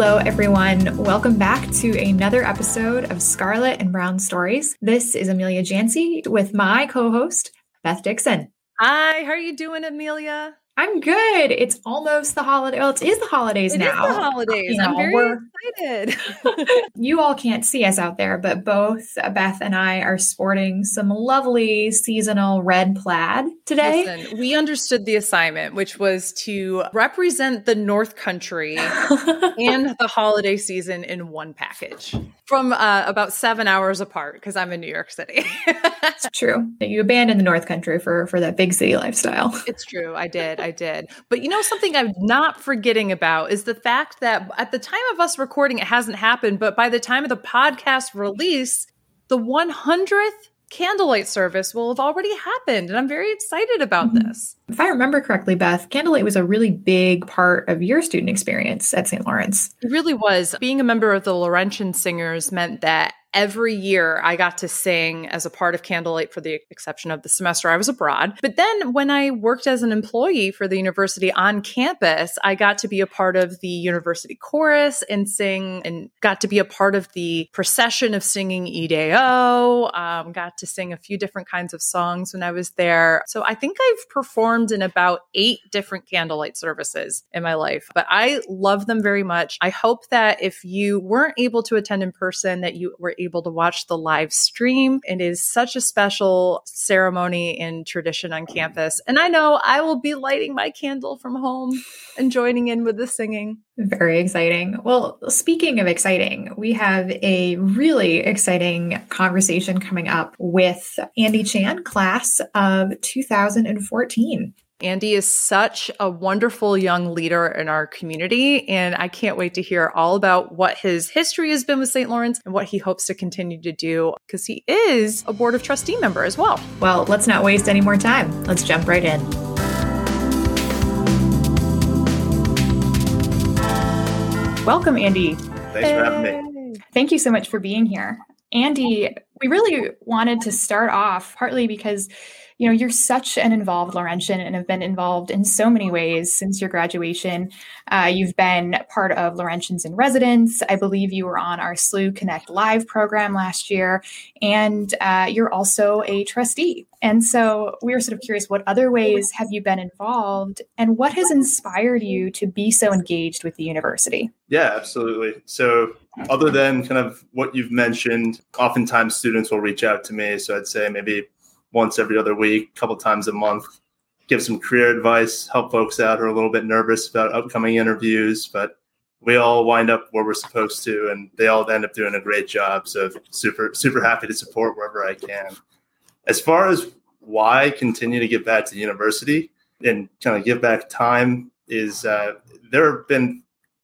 Hello, everyone. Welcome back to another episode of Scarlet and Brown Stories. This is Amelia Jancy with my co-host, Beth Dixon. Hi, how are you doing, Amelia? I'm good. It's almost the holiday. Well, it is the holidays now. It is the holidays. I'm very excited. You all can't see us out there, but both Beth and I are sporting some lovely seasonal red plaid today. Listen, we understood the assignment, which was to represent the North Country and the holiday season in one package from about 7 hours apart because I'm in New York City. It's true. You abandoned the North Country for that big city lifestyle. It's true. I did. But you know, something I'm not forgetting about is the fact that at the time of us recording, it hasn't happened. But by the time of the podcast release, the 100th candlelight service will have already happened. And I'm very excited about this. If I remember correctly, Beth, candlelight was a really big part of your student experience at St. Lawrence. It really was. Being a member of the Laurentian Singers meant that every year I got to sing as a part of Candlelight for the exception of the semester I was abroad. But then when I worked as an employee for the university on campus, I got to be a part of the university chorus and sing and got to be a part of the procession of singing E-Day-O, got to sing a few different kinds of songs when I was there. So I think I've performed in about 8 different Candlelight services in my life, but I love them very much. I hope that if you weren't able to attend in person, that you were able to watch the live stream. It is such a special ceremony and tradition on campus. And I know I will be lighting my candle from home and joining in with the singing. Very exciting. Well, speaking of exciting, we have a really exciting conversation coming up with Andy Chan, class of 2014. Andy is such a wonderful young leader in our community, and I can't wait to hear all about what his history has been with St. Lawrence and what he hopes to continue to do, because he is a Board of Trustee member as well. Well, let's not waste any more time. Let's jump right in. Welcome, Andy. Thanks for having me. Thank you so much for being here. Andy, we really wanted to start off partly because you know, you're such an involved Laurentian and have been involved in so many ways since your graduation. You've been part of Laurentians in Residence. I believe you were on our SLU Connect Live program last year, and you're also a trustee. And so we were sort of curious, what other ways have you been involved and what has inspired you to be so engaged with the university? Yeah, absolutely. So other than kind of what you've mentioned, oftentimes students will reach out to me. So I'd say maybe once every other week, a couple times a month, give some career advice, help folks out who are a little bit nervous about upcoming interviews. But we all wind up where we're supposed to, and they all end up doing a great job. So super, super happy to support wherever I can. As far as why I continue to give back to the university and kind of give back time is there have been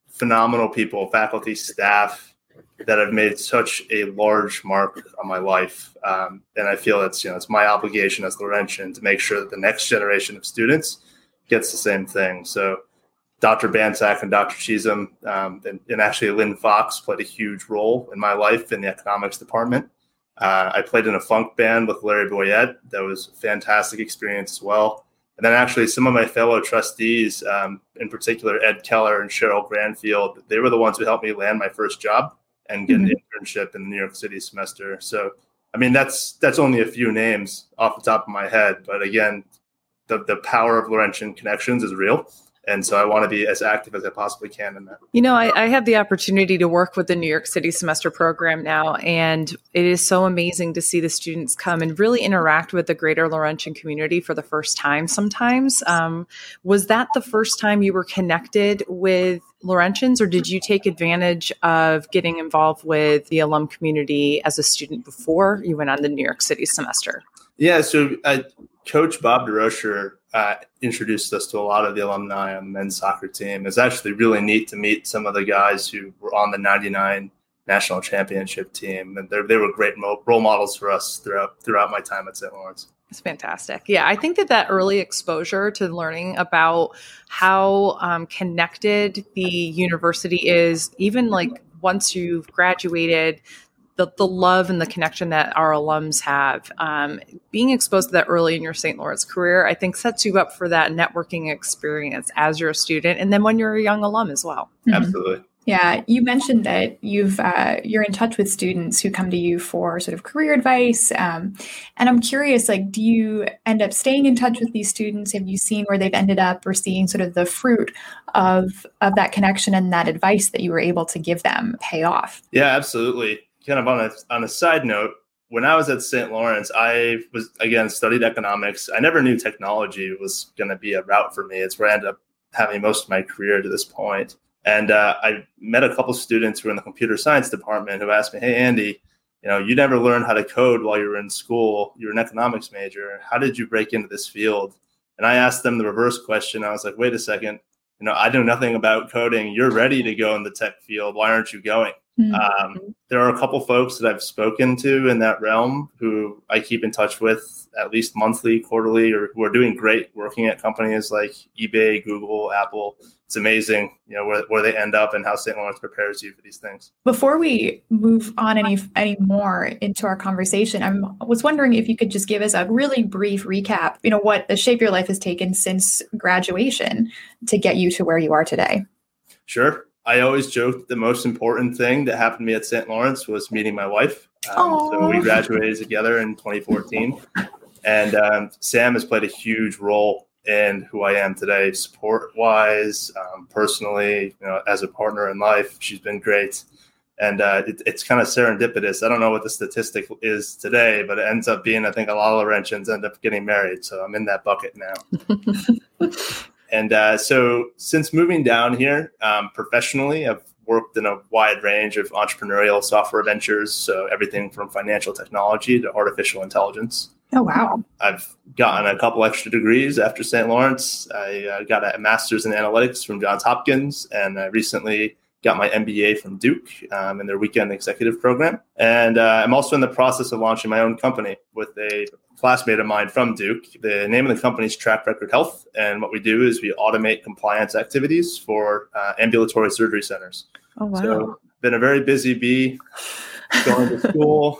phenomenal people, faculty, staff, that have made such a large mark on my life. And I feel it's, you know, it's my obligation as Laurentian to make sure that the next generation of students gets the same thing. So Dr. Bansack and Dr. Chisholm and actually Lynn Fox played a huge role in my life in the economics department. I played in a funk band with Larry Boyette. That was a fantastic experience as well. And then actually some of my fellow trustees, in particular Ed Keller and Cheryl Granfield, they were the ones who helped me land my first job and get an internship in the New York City semester. So, I mean, that's only a few names off the top of my head. But again, the power of Laurentian connections is real. And so I want to be as active as I possibly can in that. You know, I have the opportunity to work with the New York City semester program now. And it is so amazing to see the students come and really interact with the greater Laurentian community for the first time sometimes. Was that the first time you were connected with Laurentians, or did you take advantage of getting involved with the alum community as a student before you went on the New York City semester? Yeah, so Coach Bob DeRosier introduced us to a lot of the alumni on the men's soccer team. It's actually really neat to meet some of the guys who were on the 99 national championship team, and they were great role models for us throughout my time at St. Lawrence. It's fantastic. Yeah, I think that early exposure to learning about how connected the university is, even like once you've graduated, the love and the connection that our alums have, being exposed to that early in your St. Lawrence career, I think sets you up for that networking experience as you're a student and then when you're a young alum as well. Absolutely. Yeah, you mentioned that you're in touch with students who come to you for sort of career advice. And I'm curious, like, do you end up staying in touch with these students? Have you seen where they've ended up or seeing sort of the fruit of that connection and that advice that you were able to give them pay off? Yeah, absolutely. Kind of on a side note, when I was at St. Lawrence, I was, again, studied economics. I never knew technology was going to be a route for me. It's where I ended up having most of my career to this point. And I met a couple of students who were in the computer science department who asked me, "Hey, Andy, you never learned how to code while you were in school. You're an economics major. How did you break into this field?" And I asked them the reverse question. I was like, "Wait a second. I know nothing about coding. You're ready to go in the tech field. Why aren't you going?" Mm-hmm. There are a couple folks that I've spoken to in that realm who I keep in touch with at least monthly, quarterly, or who are doing great working at companies like eBay, Google, Apple. It's amazing, where they end up and how St. Lawrence prepares you for these things. Before we move on any more into our conversation, I was wondering if you could just give us a really brief recap, what the shape your life has taken since graduation to get you to where you are today. Sure. I always joked the most important thing that happened to me at St. Lawrence was meeting my wife. So we graduated together in 2014. And Sam has played a huge role in who I am today, support-wise, personally, as a partner in life. She's been great. And it's kind of serendipitous. I don't know what the statistic is today, but it ends up being, I think a lot of Laurentians end up getting married. So I'm in that bucket now. And so since moving down here professionally, I've worked in a wide range of entrepreneurial software ventures. So everything from financial technology to artificial intelligence. Oh, wow. I've gotten a couple extra degrees after St. Lawrence. I got a master's in analytics from Johns Hopkins, and I recently got my MBA from Duke in their weekend executive program. And I'm also in the process of launching my own company with a classmate of mine from Duke. The name of the company is Track Record Health. And what we do is we automate compliance activities for ambulatory surgery centers. Oh, wow. So been a very busy bee going to school,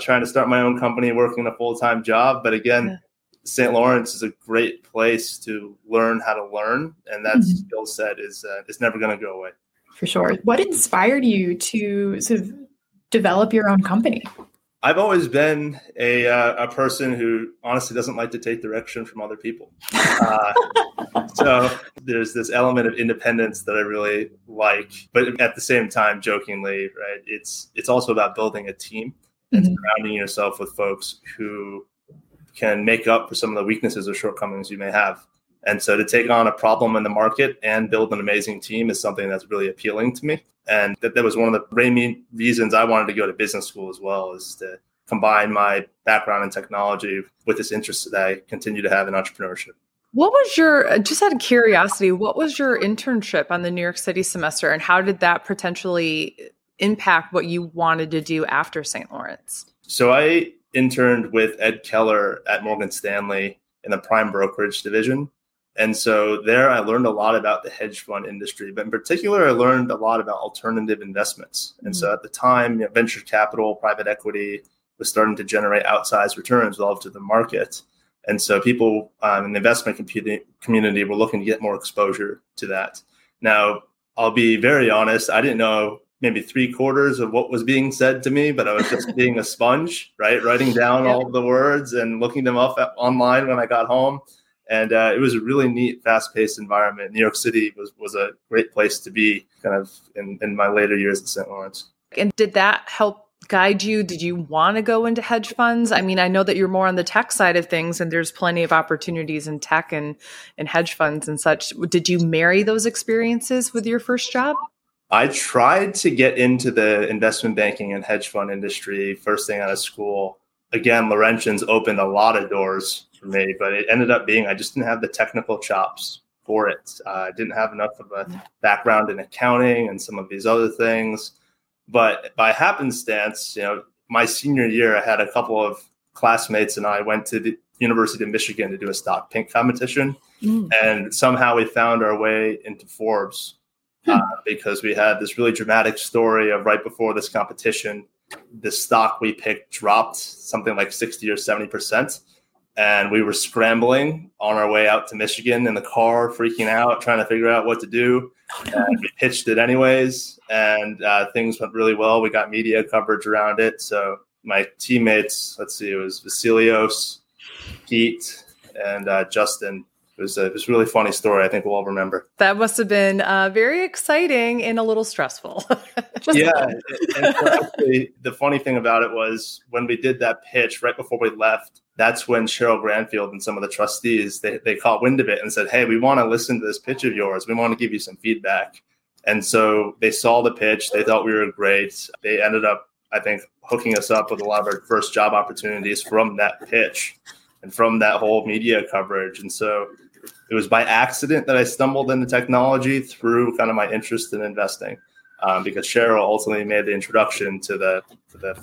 trying to start my own company, working a full-time job. But again, St. Lawrence is a great place to learn how to learn. And that skill set is never going to go away. For sure. What inspired you to sort of develop your own company? I've always been a person who honestly doesn't like to take direction from other people. So there's this element of independence that I really like, but at the same time, jokingly, right? It's also about building a team and surrounding yourself with folks who can make up for some of the weaknesses or shortcomings you may have. And so to take on a problem in the market and build an amazing team is something that's really appealing to me. And that was one of the main reasons I wanted to go to business school as well, is to combine my background in technology with this interest that I continue to have in entrepreneurship. What was your, just out of curiosity, what was your internship on the New York City semester, and how did that potentially impact what you wanted to do after St. Lawrence? So I interned with Ed Keller at Morgan Stanley in the Prime Brokerage division. And so there I learned a lot about the hedge fund industry, but in particular, I learned a lot about alternative investments. And so at the time, venture capital, private equity was starting to generate outsized returns relative to the market. And so people in the investment community were looking to get more exposure to that. Now, I'll be very honest, I didn't know maybe 3/4 of what was being said to me, but I was just being a sponge, right? Writing down all of the words and looking them up online when I got home. And it was a really neat, fast-paced environment. New York City was a great place to be kind of in my later years at St. Lawrence. And did that help guide you? Did you want to go into hedge funds? I mean, I know that you're more on the tech side of things, and there's plenty of opportunities in tech and hedge funds and such. Did you marry those experiences with your first job? I tried to get into the investment banking and hedge fund industry first thing out of school. Again, Laurentians opened a lot of doors for me, but it ended up being I just didn't have the technical chops for it. I didn't have enough of a background in accounting and some of these other things. But by happenstance, my senior year, I had a couple of classmates and I went to the University of Michigan to do a stock pick competition. And somehow we found our way into Forbes because we had this really dramatic story of right before this competition, the stock we picked dropped something like 60 or 70%. and we were scrambling on our way out to Michigan in the car, freaking out, trying to figure out what to do. And we pitched it anyways, and things went really well. We got media coverage around it. So my teammates, let's see, it was Vasilios, Pete, and Justin. It was a really funny story. I think we'll all remember. That must have been very exciting and a little stressful. Yeah. And actually, the funny thing about it was when we did that pitch right before we left, that's when Cheryl Granfield and some of the trustees, they caught wind of it and said, hey, we want to listen to this pitch of yours. We want to give you some feedback. And so they saw the pitch. They thought we were great. They ended up, I think, hooking us up with a lot of our first job opportunities from that pitch and from that whole media coverage. And so it was by accident that I stumbled into technology through kind of my interest in investing, because Cheryl ultimately made the introduction to the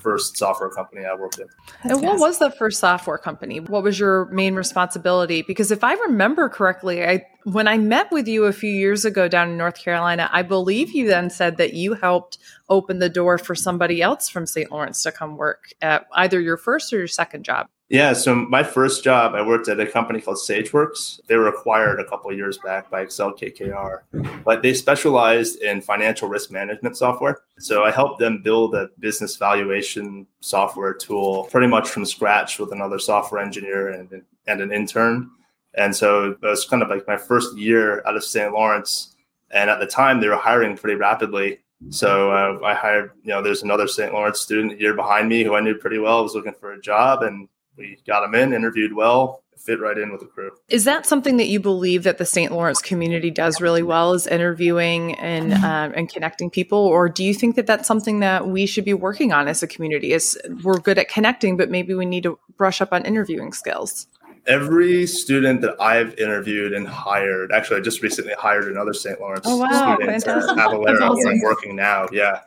first software company I worked in. And what was the first software company? What was your main responsibility? Because if I remember correctly, when I met with you a few years ago down in North Carolina, I believe you then said that you helped open the door for somebody else from St. Lawrence to come work at either your first or your second job. Yeah. So my first job, I worked at a company called Sageworks. They were acquired a couple of years back by Excel KKR, but they specialized in financial risk management software. So I helped them build a business valuation software tool pretty much from scratch with another software engineer and an intern. And so it was kind of like my first year out of St. Lawrence. And at the time they were hiring pretty rapidly. So I hired, there's another St. Lawrence student here behind me who I knew pretty well, was looking for a job, and we got him in, interviewed well, fit right in with the crew. Is that something that you believe that the St. Lawrence community does really well, is interviewing and connecting people? Or do you think that that's something that we should be working on as a community? Is we're good at connecting, but maybe we need to brush up on interviewing skills? Every student that I've interviewed and hired, actually, I just recently hired another St. Lawrence student, Avalara, where I'm working now. Yeah,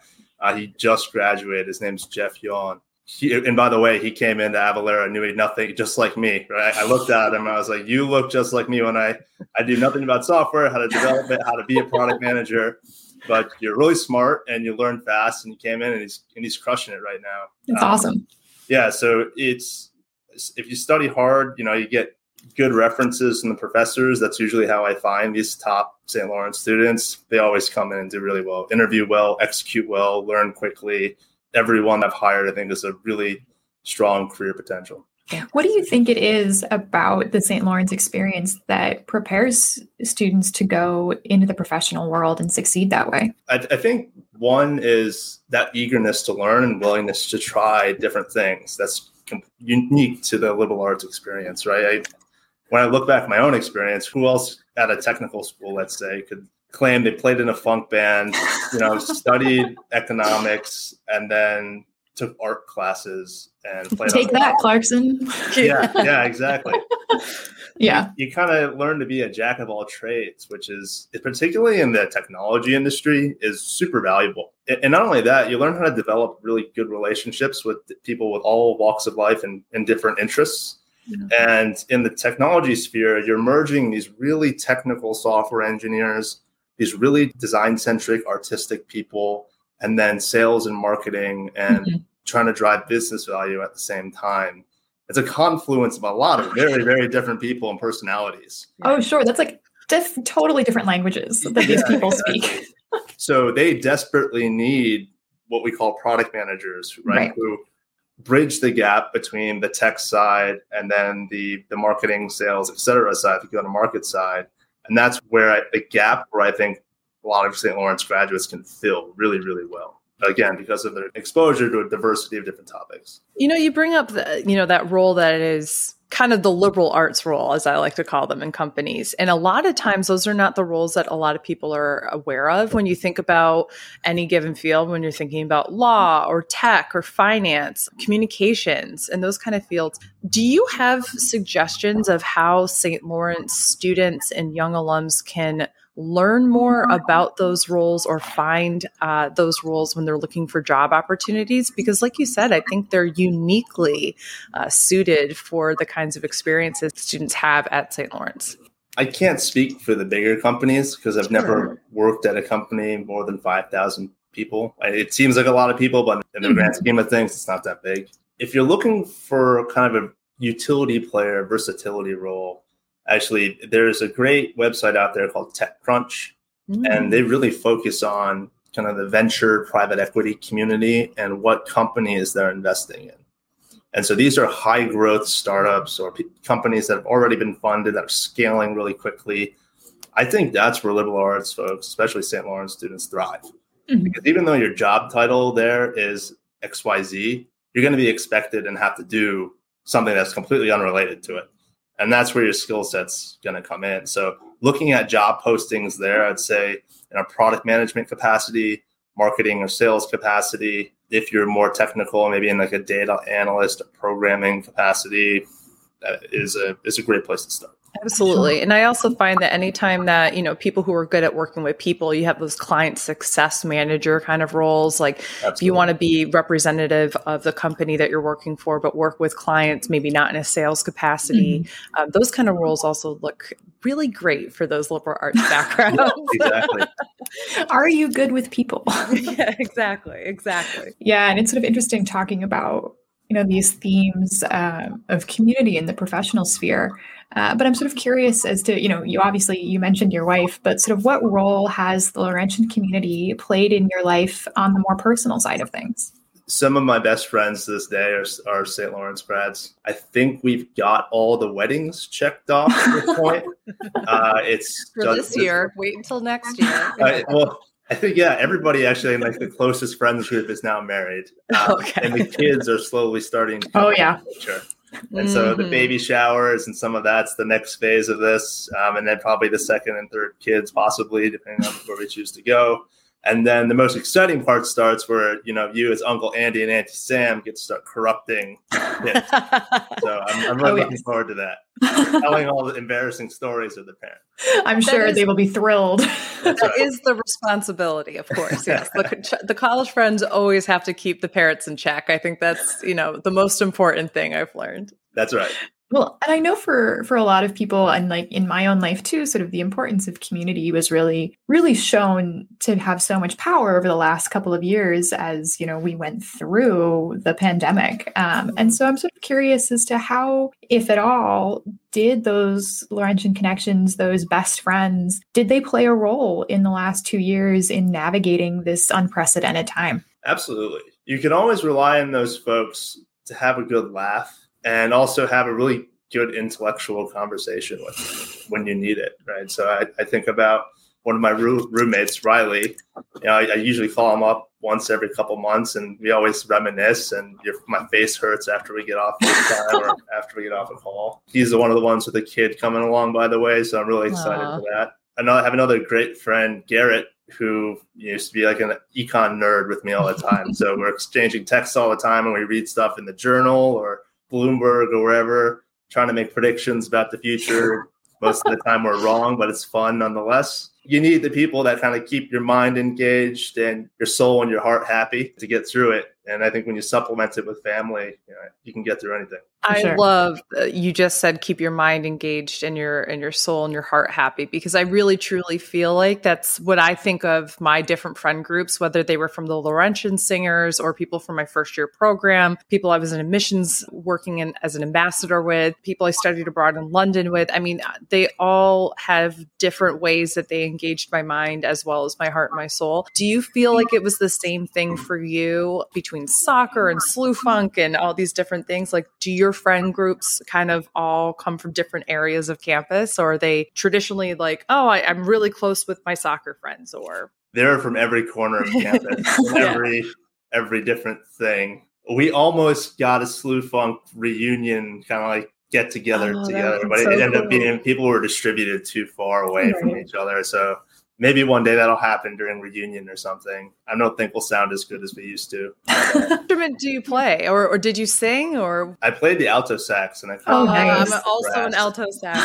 he just graduated. His name's Jeff Yawn. And by the way, he came into Avalara, knew nothing, just like me, right? I looked at him, I was like, you look just like me when I do nothing about software, how to develop it, how to be a product manager, but you're really smart and you learn fast, and you came in, and he's crushing it right now. It's awesome. Yeah. So if you study hard, you get good references from the professors. That's usually how I find these top St. Lawrence students. They always come in and do really well, interview well, execute well, learn quickly. Everyone I've hired, I think, is a really strong career potential. What do you think it is about the St. Lawrence experience that prepares students to go into the professional world and succeed that way? I think one is that eagerness to learn and willingness to try different things. That's unique to the liberal arts experience, right? When I look back at my own experience, who else at a technical school, let's say, could claim they played in a funk band, studied economics, and then took art classes and played. Take that, Clarkson. Yeah, exactly. Yeah. You kind of learn to be a jack of all trades, which is, particularly in the technology industry, is super valuable. And not only that, you learn how to develop really good relationships with people with all walks of life and different interests. Yeah. And in the technology sphere, you're merging these really technical software engineers, these really design-centric, artistic people, and then sales and marketing, and trying to drive business value at the same time. It's a confluence of a lot of very, very different people and personalities. Oh, sure. That's like totally different languages that these people speak. So they desperately need what we call product managers, right? Who bridge the gap between the tech side and then the marketing, sales, et cetera side, the go-to-market side. And that's where the gap where I think a lot of St. Lawrence graduates can fill really, really well. Again, because of their exposure to a diversity of different topics. You bring up that role that is kind of the liberal arts role, as I like to call them, in companies. And a lot of times those are not the roles that a lot of people are aware of when you think about any given field, when you're thinking about law or tech or finance, communications, and those kind of fields. Do you have suggestions of how St. Lawrence students and young alums can learn more about those roles or find those roles when they're looking for job opportunities? Because like you said, I think they're uniquely suited for the kinds of experiences students have at St. Lawrence. I can't speak for the bigger companies because I've never worked at a company more than 5,000 people. It seems like a lot of people, but in the grand scheme of things, it's not that big. If you're looking for kind of a utility player versatility role. Actually, there's a great website out there called TechCrunch, and they really focus on kind of the venture private equity community and what companies they're investing in. And so these are high growth startups or companies that have already been funded that are scaling really quickly. I think that's where liberal arts folks, especially St. Lawrence students, thrive. Mm-hmm. Because even though your job title there is XYZ, you're going to be expected and have to do something that's completely unrelated to it. And that's where your skill set's going to come in. So looking at job postings there, I'd say in a product management capacity, marketing or sales capacity, if you're more technical, maybe in like a data analyst, or programming capacity, that is a great place to start. Absolutely. And I also find that anytime that, you know, people who are good at working with people, you have those client success manager kind of roles. Like if you want to be representative of the company that you're working for, but work with clients, maybe not in a sales capacity. Mm-hmm. Those kind of roles also look really great for those liberal arts backgrounds. Exactly. Are you good with people? Yeah, exactly. Exactly. Yeah. And it's sort of interesting talking about, you know, these themes of community in the professional sphere. But I'm sort of curious as to, you know, you mentioned your wife, but sort of what role has the Laurentian community played in your life on the more personal side of things? Some of my best friends to this day are St. Lawrence grads. I think we've got all the weddings checked off at this point. It's for this year. Wait until next year. I think, yeah, everybody actually in like the closest friends group is now married. And the kids are slowly starting to culture. And so the baby showers and some of that's the next phase of this. And then probably the second and third kids, possibly, depending on where we choose to go. And then the most exciting part starts where, you know, you as Uncle Andy and Auntie Sam get to start corrupting kids. So I'm really looking forward to that. Telling all the embarrassing stories of the parents. I'm sure they will be thrilled. That is the responsibility, of course. Yes, the college friends always have to keep the parents in check. I think that's, you know, the most important thing I've learned. That's right. Well, and I know for a lot of people, and like in my own life too, sort of the importance of community was really, really shown to have so much power over the last couple of years as, you know, we went through the pandemic. And so I'm sort of curious as to how, if at all, did those Laurentian connections, those best friends, did they play a role in the last 2 years in navigating this unprecedented time? Absolutely. You can always rely on those folks to have a good laugh. And also have a really good intellectual conversation with them when you need it, right? So I think about one of my roommates, Riley. You know, I usually call him up once every couple months, and we always reminisce. And my face hurts after we get off FaceTime or after we get off a call. He's one of the ones with a kid coming along, by the way. So I'm really excited for that. I have another great friend, Garrett, who used to be like an econ nerd with me all the time. So we're exchanging texts all the time, and we read stuff in the journal or Bloomberg or wherever, trying to make predictions about the future. Most of the time we're wrong, but it's fun nonetheless. You need the people that kind of keep your mind engaged and your soul and your heart happy to get through it. And I think when you supplement it with family, you know, you can get through anything. I love that you just said keep your mind engaged and your soul and your heart happy, because I really truly feel like that's what I think of my different friend groups, whether they were from the Laurentian Singers or people from my first year program, people I was in admissions working in as an ambassador with, people I studied abroad in London with. I mean, they all have different ways that they engaged my mind as well as my heart and my soul. Do you feel like it was the same thing for you between soccer and slew funk and all these different things? Like, do your friend groups kind of all come from different areas of campus, or are they traditionally like, oh, I'm really close with my soccer friends, or they're from every corner of campus, every different thing. We almost got a slew funk reunion kind of like get together, but it ended up being people were distributed too far away from each other. So maybe one day that'll happen during reunion or something. I don't think we'll sound as good as we used to. What instrument do you play, or did you sing? Or I played the alto sax, and I'm also an alto sax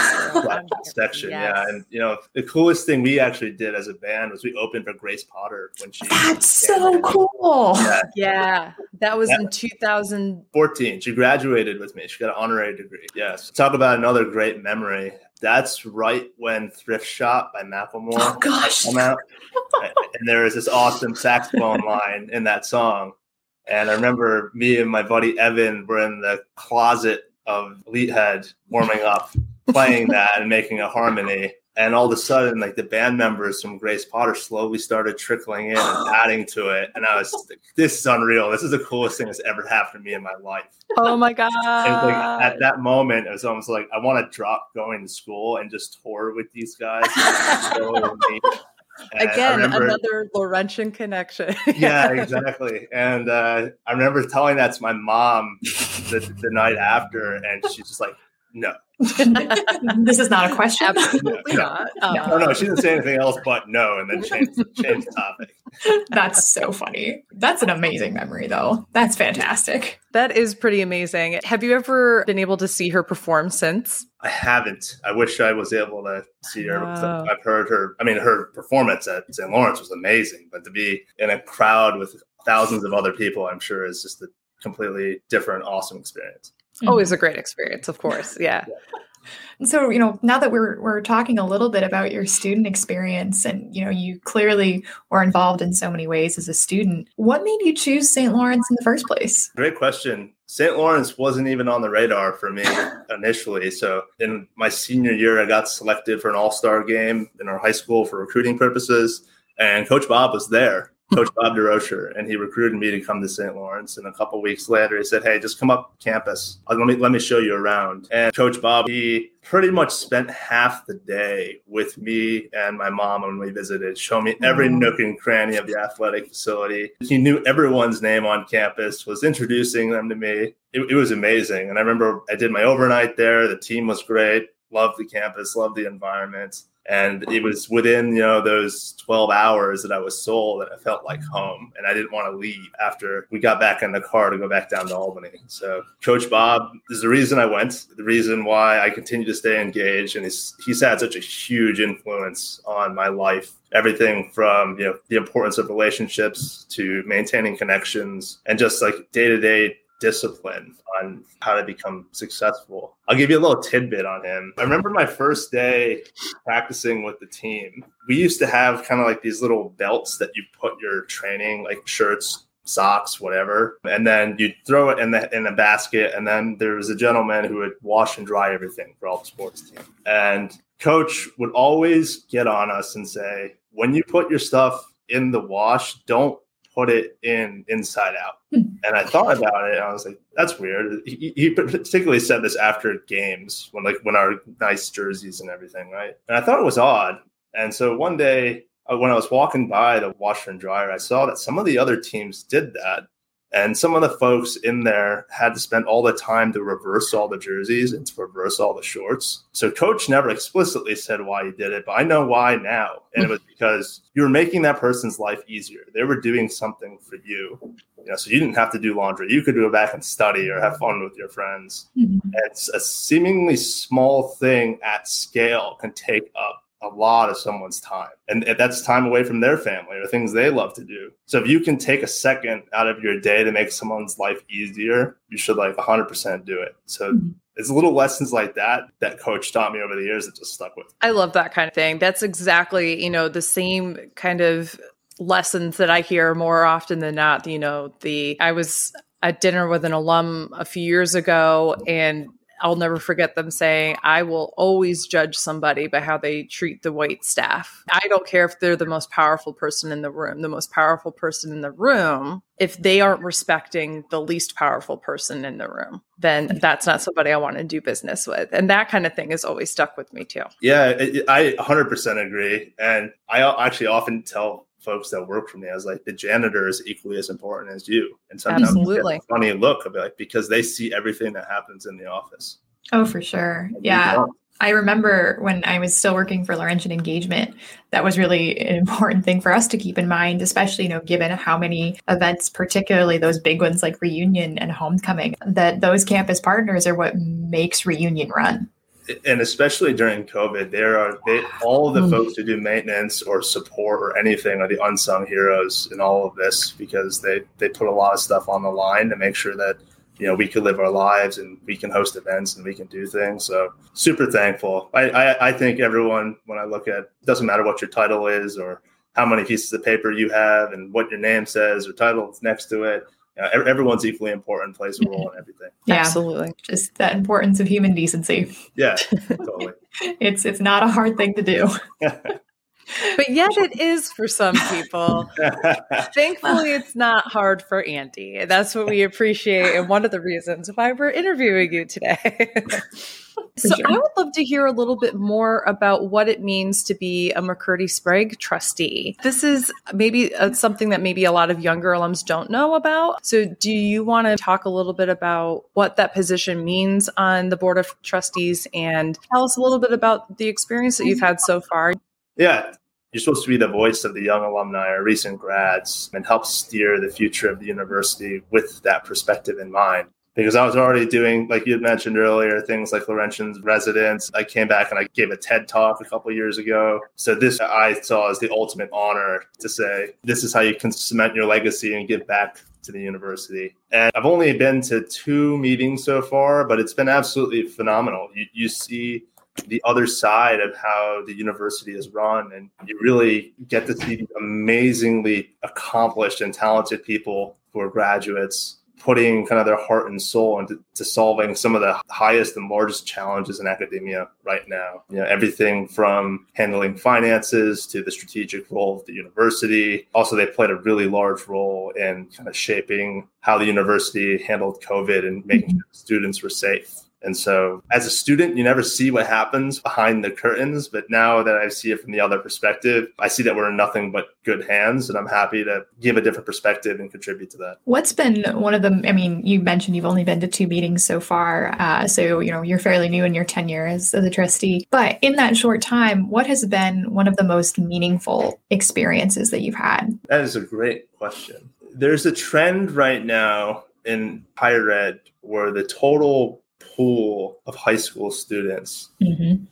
section. Yes. Yeah, and you know the coolest thing we actually did as a band was we opened for Grace Potter when she. That's so cool. Yeah, that was in 2014. She graduated with me. She got an honorary degree. Yes, talk about another great memory. That's right when Thrift Shop by Macklemore came out. And there is this awesome saxophone line in that song. And I remember me and my buddy Evan were in the closet of Leadhead warming up, playing that and making a harmony. And all of a sudden, like, the band members from Grace Potter slowly started trickling in and adding to it. And I was just like, this is unreal. This is the coolest thing that's ever happened to me in my life. Oh, my God. And, like, at that moment, it was almost like, I want to drop going to school and just tour with these guys. Again, another Laurentian connection. Yeah, exactly. And I remember telling that to my mom the night after, and she's just like, no. This is not a question. Absolutely not. No, she didn't say anything else but no, and then change the topic. That's so funny. That's an amazing memory, though. That's fantastic. That is pretty amazing. Have you ever been able to see her perform since? I haven't. I wish I was able to see her. Wow. I've heard her. I mean, her performance at St. Lawrence was amazing, but to be in a crowd with thousands of other people, I'm sure, is just a completely different, awesome experience. Always a great experience, of course. Yeah. And so, you know, now that we're talking a little bit about your student experience, and, you know, you clearly were involved in so many ways as a student, what made you choose St. Lawrence in the first place? Great question. St. Lawrence wasn't even on the radar for me initially. So in my senior year, I got selected for an all-star game in our high school for recruiting purposes. And Coach Bob was there. Coach Bob DeRosier, and he recruited me to come to St. Lawrence. And a couple of weeks later, he said, hey, just come up campus. Let me show you around. And Coach Bob, he pretty much spent half the day with me and my mom when we visited, showing me every nook and cranny of the athletic facility. He knew everyone's name on campus, was introducing them to me. It was amazing. And I remember I did my overnight there. The team was great. Loved the campus, loved the environment. And it was within, you know, those 12 hours that I was sold that I felt like home, and I didn't want to leave after we got back in the car to go back down to Albany. So Coach Bob is the reason I went, the reason why I continue to stay engaged. And he's had such a huge influence on my life. Everything from, you know, the importance of relationships to maintaining connections and just like day-to-day discipline on how to become successful. I'll give you a little tidbit on him. I remember my first day practicing with the team. We used to have kind of like these little belts that you put your training, like shirts, socks, whatever, and then you throw it in the basket. And then there was a gentleman who would wash and dry everything for all the sports team. And Coach would always get on us and say, when you put your stuff in the wash, don't put it in inside out. And I thought about it, and I was like, that's weird. He particularly said this after games when our nice jerseys and everything, right? And I thought it was odd. And so one day when I was walking by the washer and dryer, I saw that some of the other teams did that. And some of the folks in there had to spend all the time to reverse all the jerseys and to reverse all the shorts. So Coach never explicitly said why he did it, but I know why now. And it was because you were making that person's life easier. They were doing something for you. You know, so you didn't have to do laundry. You could go back and study or have fun with your friends. Mm-hmm. It's a seemingly small thing at scale can take up a lot of someone's time. And that's time away from their family or things they love to do. So if you can take a second out of your day to make someone's life easier, you should 100% do it. So it's little lessons like that Coach taught me over the years that just stuck with me. I love that kind of thing. That's exactly, you know, the same kind of lessons that I hear more often than not. You know, I was at dinner with an alum a few years ago, and I'll never forget them saying, I will always judge somebody by how they treat the wait staff. I don't care if they're the most powerful person in the room. The most powerful person in the room, if they aren't respecting the least powerful person in the room, then that's not somebody I want to do business with. And that kind of thing has always stuck with me too. Yeah, I 100% agree. And I actually often tell folks that work for me, I was like, the janitor is equally as important as you. And sometimes absolutely. You get a funny look of it, because they see everything that happens in the office. Oh, for sure. Yeah. I remember when I was still working for Laurentian Engagement, that was really an important thing for us to keep in mind, especially, you know, given how many events, particularly those big ones like reunion and homecoming, that those campus partners are what makes reunion run. And especially during COVID, all of the folks who do maintenance or support or anything are the unsung heroes in all of this, because they put a lot of stuff on the line to make sure that, you know, we can live our lives and we can host events and we can do things. So super thankful. I think everyone, when I look at, doesn't matter what your title is or how many pieces of paper you have and what your name says or title is next to it, Everyone's equally important, plays a role in everything. Yeah, absolutely. Just that importance of human decency. Yeah, totally. It's not a hard thing to do. But yet it is for some people. Thankfully, it's not hard for Andy. That's what we appreciate, and one of the reasons why we're interviewing you today. So sure. I would love to hear a little bit more about what it means to be a McCurdy-Sprague trustee. This is maybe something that maybe a lot of younger alums don't know about. So do you want to talk a little bit about what that position means on the Board of Trustees and tell us a little bit about the experience that you've had so far? Yeah. You're supposed to be the voice of the young alumni or recent grads and help steer the future of the university with that perspective in mind. Because I was already doing, like you had mentioned earlier, things like Laurentian's residence. I came back and I gave a TED talk a couple of years ago. So this I saw as the ultimate honor to say, this is how you can cement your legacy and give back to the university. And I've only been to 2 meetings so far, but it's been absolutely phenomenal. You see the other side of how the university is run. And you really get to see amazingly accomplished and talented people who are graduates putting kind of their heart and soul into solving some of the highest and largest challenges in academia right now. You know, everything from handling finances to the strategic role of the university. Also, they played a really large role in kind of shaping how the university handled COVID and making sure students were safe. And so as a student, you never see what happens behind the curtains. But now that I see it from the other perspective, I see that we're in nothing but good hands. And I'm happy to give a different perspective and contribute to that. What's been one of the, I mean, you mentioned you've only been to 2 meetings so far. So, you know, you're fairly new in your tenure as a trustee. But in that short time, what has been one of the most meaningful experiences that you've had? That is a great question. There's a trend right now in higher ed where the total pool of high school students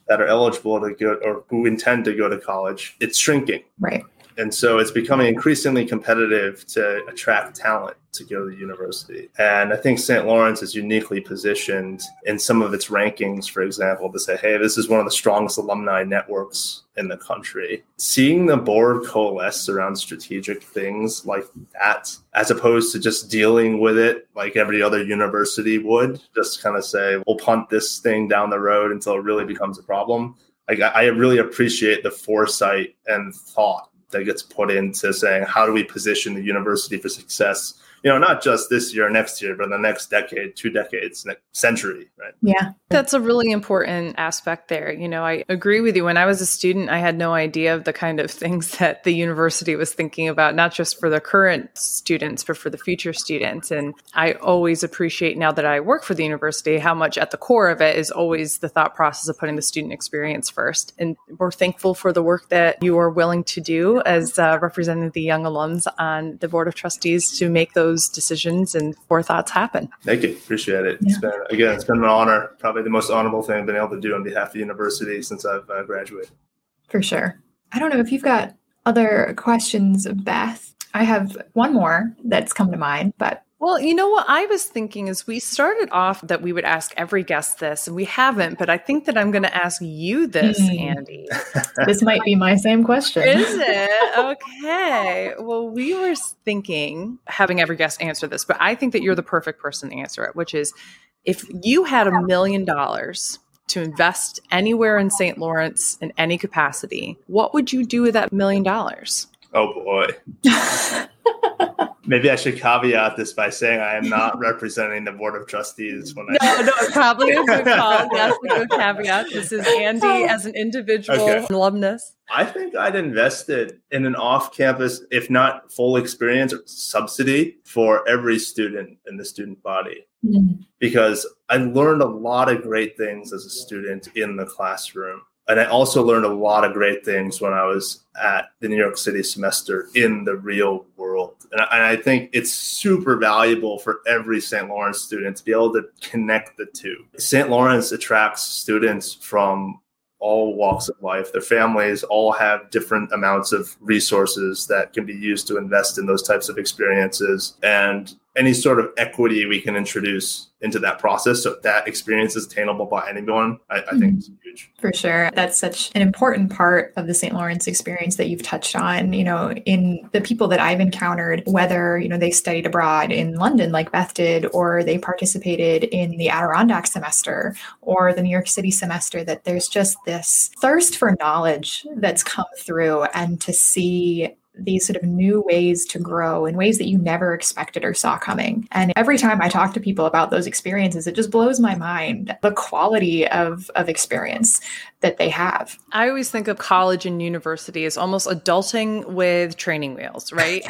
that are eligible to go or who intend to go to college, it's shrinking. Right. And so it's becoming increasingly competitive to attract talent to go to the university. And I think St. Lawrence is uniquely positioned in some of its rankings, for example, to say, hey, this is one of the strongest alumni networks in the country. Seeing the board coalesce around strategic things like that, as opposed to just dealing with it like every other university would, just kind of say, we'll punt this thing down the road until it really becomes a problem. Like, I really appreciate the foresight and thought that gets put into saying, how do we position the university for success? You know, not just this year or next year, but in the next decade, 2 decades, next century, right? Yeah, that's a really important aspect there. You know, I agree with you. When I was a student, I had no idea of the kind of things that the university was thinking about, not just for the current students, but for the future students. And I always appreciate now that I work for the university, how much at the core of it is always the thought process of putting the student experience first. And we're thankful for the work that you are willing to do as representing the young alums on the Board of Trustees to make those decisions and forethoughts happen. Thank you. Appreciate it. Yeah. It's been an honor, probably the most honorable thing I've been able to do on behalf of the university since I've graduated. For sure. I don't know if you've got other questions, Beth. I have one more that's come to mind, but. Well, you know what I was thinking is we started off that we would ask every guest this, and we haven't, but I think that I'm going to ask you this, Andy. This might be my same question. Is it? Okay. Well, we were thinking having every guest answer this, but I think that you're the perfect person to answer it, which is if you had $1 million to invest anywhere in St. Lawrence in any capacity, what would you do with that $1 million? Oh, boy. Maybe I should caveat this by saying I am not representing the Board of Trustees. It probably is a good call. Yes, a good caveat. This is Andy as an individual alumnus. I think I'd invested in an off-campus, if not full experience, subsidy for every student in the student body. Mm-hmm. Because I learned a lot of great things as a student in the classroom. And I also learned a lot of great things when I was at the New York City semester in the real world. And I think it's super valuable for every St. Lawrence student to be able to connect the two. St. Lawrence attracts students from all walks of life. Their families all have different amounts of resources that can be used to invest in those types of experiences. And any sort of equity we can introduce into that process so that experience is attainable by anyone, I think is huge. For sure. That's such an important part of the St. Lawrence experience that you've touched on, you know, in the people that I've encountered, whether, you know, they studied abroad in London like Beth did, or they participated in the Adirondack semester or the New York City semester, that there's just this thirst for knowledge that's come through, and to see these sort of new ways to grow in ways that you never expected or saw coming. And every time I talk to people about those experiences, it just blows my mind, the quality of experience that they have. I always think of college and university as almost adulting with training wheels, right?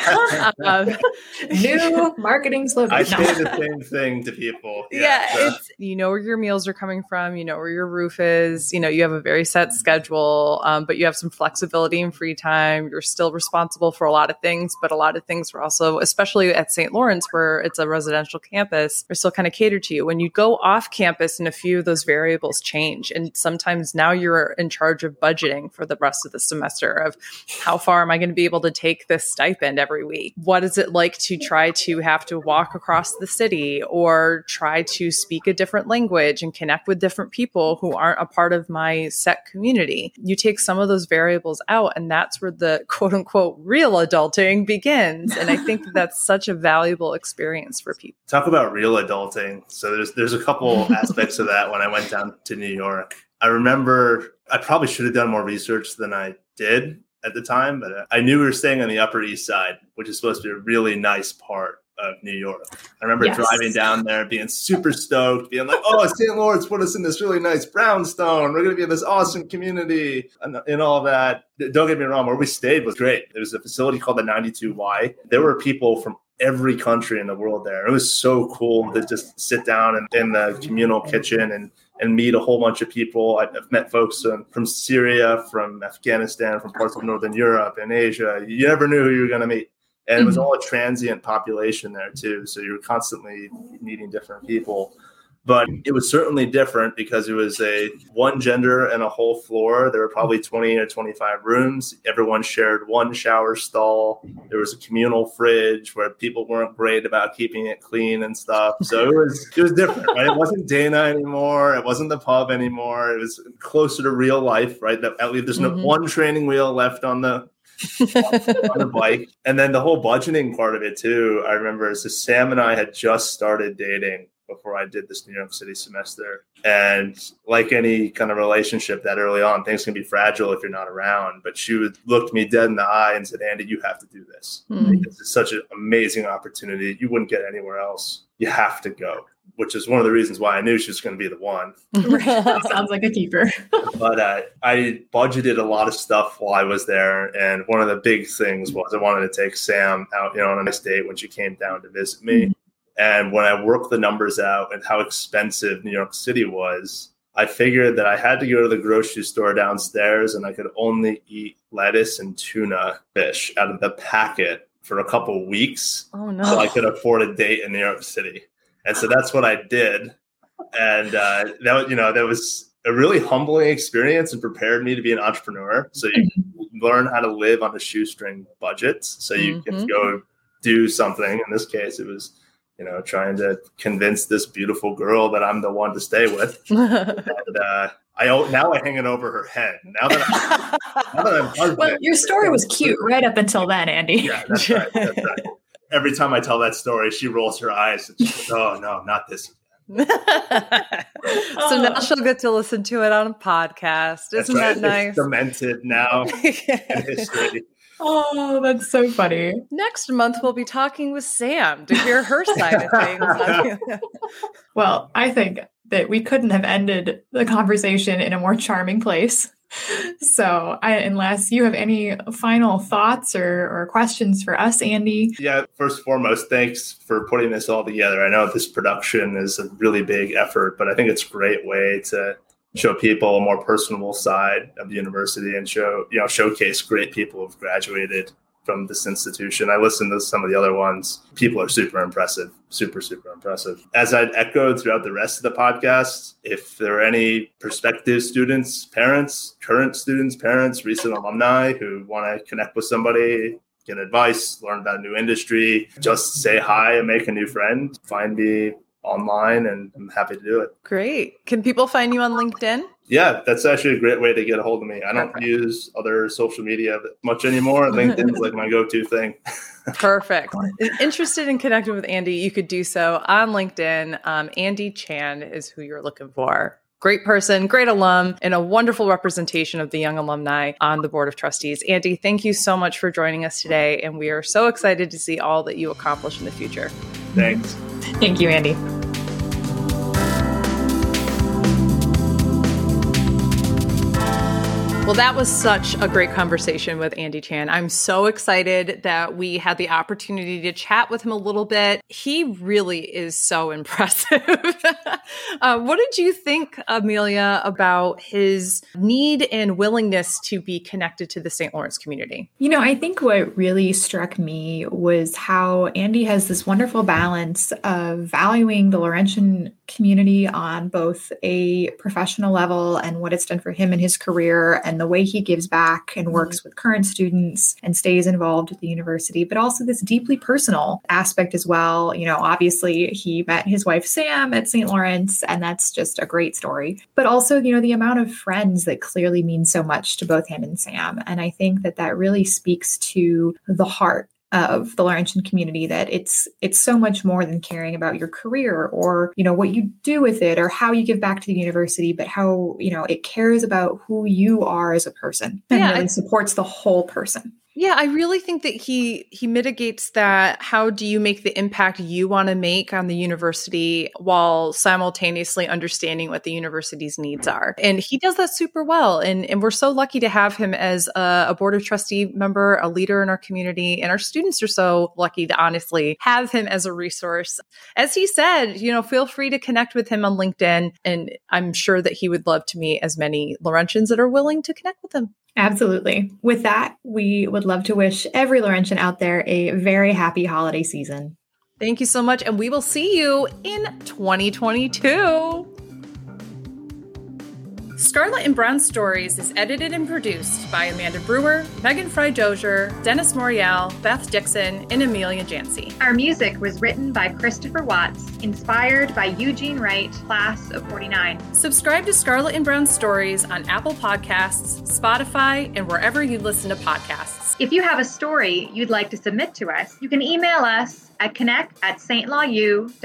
New marketing slogan. I say the same thing to people. Yeah. It's, you know where your meals are coming from, you know where your roof is, you know, you have a very set schedule, but you have some flexibility and free time. You're still responsible for a lot of things, but a lot of things were also, especially at St. Lawrence, where it's a residential campus, are still kind of catered to you. When you go off campus and a few of those variables change, and sometimes now you're in charge of budgeting for the rest of the semester of how far am I going to be able to take this stipend every week? What is it like to try to have to walk across the city or try to speak a different language and connect with different people who aren't a part of my set community? You take some of those variables out, and that's where the quote unquote real adulting begins. And I think that's such a valuable experience for people. Talk about real adulting. So there's a couple aspects of that when I went down to New York. I remember I probably should have done more research than I did at the time, but I knew we were staying on the Upper East Side, which is supposed to be a really nice part of New York. I remember driving down there, being super stoked, being like, oh, St. Lawrence put us in this really nice brownstone. We're going to be in this awesome community and all that. Don't get me wrong, where we stayed was great. There was a facility called the 92Y. There were people from every country in the world there. It was so cool to just sit down in the communal kitchen and meet a whole bunch of people. I've met folks from Syria, from Afghanistan, from parts of Northern Europe and Asia. You never knew who you were going to meet. And it was all a transient population there too. So you were constantly meeting different people. But it was certainly different because it was a one gender and a whole floor. There were probably 20 or 25 rooms. Everyone shared one shower stall. There was a communal fridge where people weren't great about keeping it clean and stuff. So it was different, right? It wasn't Dana anymore. It wasn't the pub anymore. It was closer to real life, right? At least there's no one training wheel left on the on the bike. And then the whole budgeting part of it too. I remember Sam and I had just started dating before I did this New York City semester. And like any kind of relationship that early on, things can be fragile if you're not around. But she looked me dead in the eye and said, Andy, you have to do this. Mm-hmm. This is such an amazing opportunity. You wouldn't get anywhere else. You have to go, which is one of the reasons why I knew she was going to be the one. Sounds like a keeper. But I budgeted a lot of stuff while I was there. And one of the big things was I wanted to take Sam out, you know, on a nice date when she came down to visit me. Mm-hmm. And when I worked the numbers out and how expensive New York City was, I figured that I had to go to the grocery store downstairs and I could only eat lettuce and tuna fish out of the packet for a couple weeks. Oh, no. So I could afford a date in New York City. And so that's what I did. And that was a really humbling experience and prepared me to be an entrepreneur. So you learn how to live on a shoestring budget. So you can go do something. In this case, it was trying to convince this beautiful girl that I'm the one to stay with. And now I hang it over her head. Now that I'm well, your story was cute right up until then, Andy. Yeah, that's right. That's right. Every time I tell that story, she rolls her eyes and she goes, "Oh no, not this." So now she'll get to listen to it on a podcast. Isn't that nice? It's cemented now in history. Oh, that's so funny. Next month, we'll be talking with Sam to hear her side of things. Well, I think that we couldn't have ended the conversation in a more charming place. So unless you have any final thoughts or questions for us, Andy. Yeah, first and foremost, thanks for putting this all together. I know this production is a really big effort, but I think it's a great way to show people a more personable side of the university and showcase great people who've graduated from this institution. I listened to some of the other ones. People are super impressive, super, super impressive. As I'd echoed throughout the rest of the podcast, if there are any prospective students, parents, current students, recent alumni who want to connect with somebody, get advice, learn about a new industry, just say hi and make a new friend. Find me online and I'm happy to do it. Great. Can people find you on LinkedIn? Yeah, that's actually a great way to get a hold of me. I don't use other social media much anymore. LinkedIn's like my go-to thing. Perfect. Interested in connecting with Andy, you could do so on LinkedIn. Andy Chan is who you're looking for. Great person, great alum, and a wonderful representation of the young alumni on the Board of Trustees. Andy, thank you so much for joining us today. And we are so excited to see all that you accomplish in the future. Thanks. Thank you, Andy. Well, that was such a great conversation with Andy Chan. I'm so excited that we had the opportunity to chat with him a little bit. He really is so impressive. What did you think, Amelia, about his need and willingness to be connected to the St. Lawrence community? You know, I think what really struck me was how Andy has this wonderful balance of valuing the Laurentian community on both a professional level and what it's done for him in his career and the way he gives back and works with current students and stays involved with the university, but also this deeply personal aspect as well. You know, obviously he met his wife, Sam, at St. Lawrence, and that's just a great story. But also, you know, the amount of friends that clearly mean so much to both him and Sam. And I think that that really speaks to the heart of the Laurentian community, that it's so much more than caring about your career or, you know, what you do with it or how you give back to the university, but how, you know, it cares about who you are as a person and really supports the whole person. Yeah, I really think that he mitigates that. How do you make the impact you want to make on the university while simultaneously understanding what the university's needs are? And he does that super well. And we're so lucky to have him as a Board of Trustee member, a leader in our community. And our students are so lucky to honestly have him as a resource. As he said, you know, feel free to connect with him on LinkedIn. And I'm sure that he would love to meet as many Laurentians that are willing to connect with him. Absolutely. With that, we would love to wish every Laurentian out there a very happy holiday season. Thank you so much. And we will see you in 2022. Scarlet and Brown Stories is edited and produced by Amanda Brewer, Megan Fry-Dozier, Dennis Morial, Beth Dixon, and Amelia Jancy. Our music was written by Christopher Watts, inspired by Eugene Wright, Class of 49. Subscribe to Scarlet and Brown Stories on Apple Podcasts, Spotify, and wherever you listen to podcasts. If you have a story you'd like to submit to us, you can email us at connect@stlawU.edu.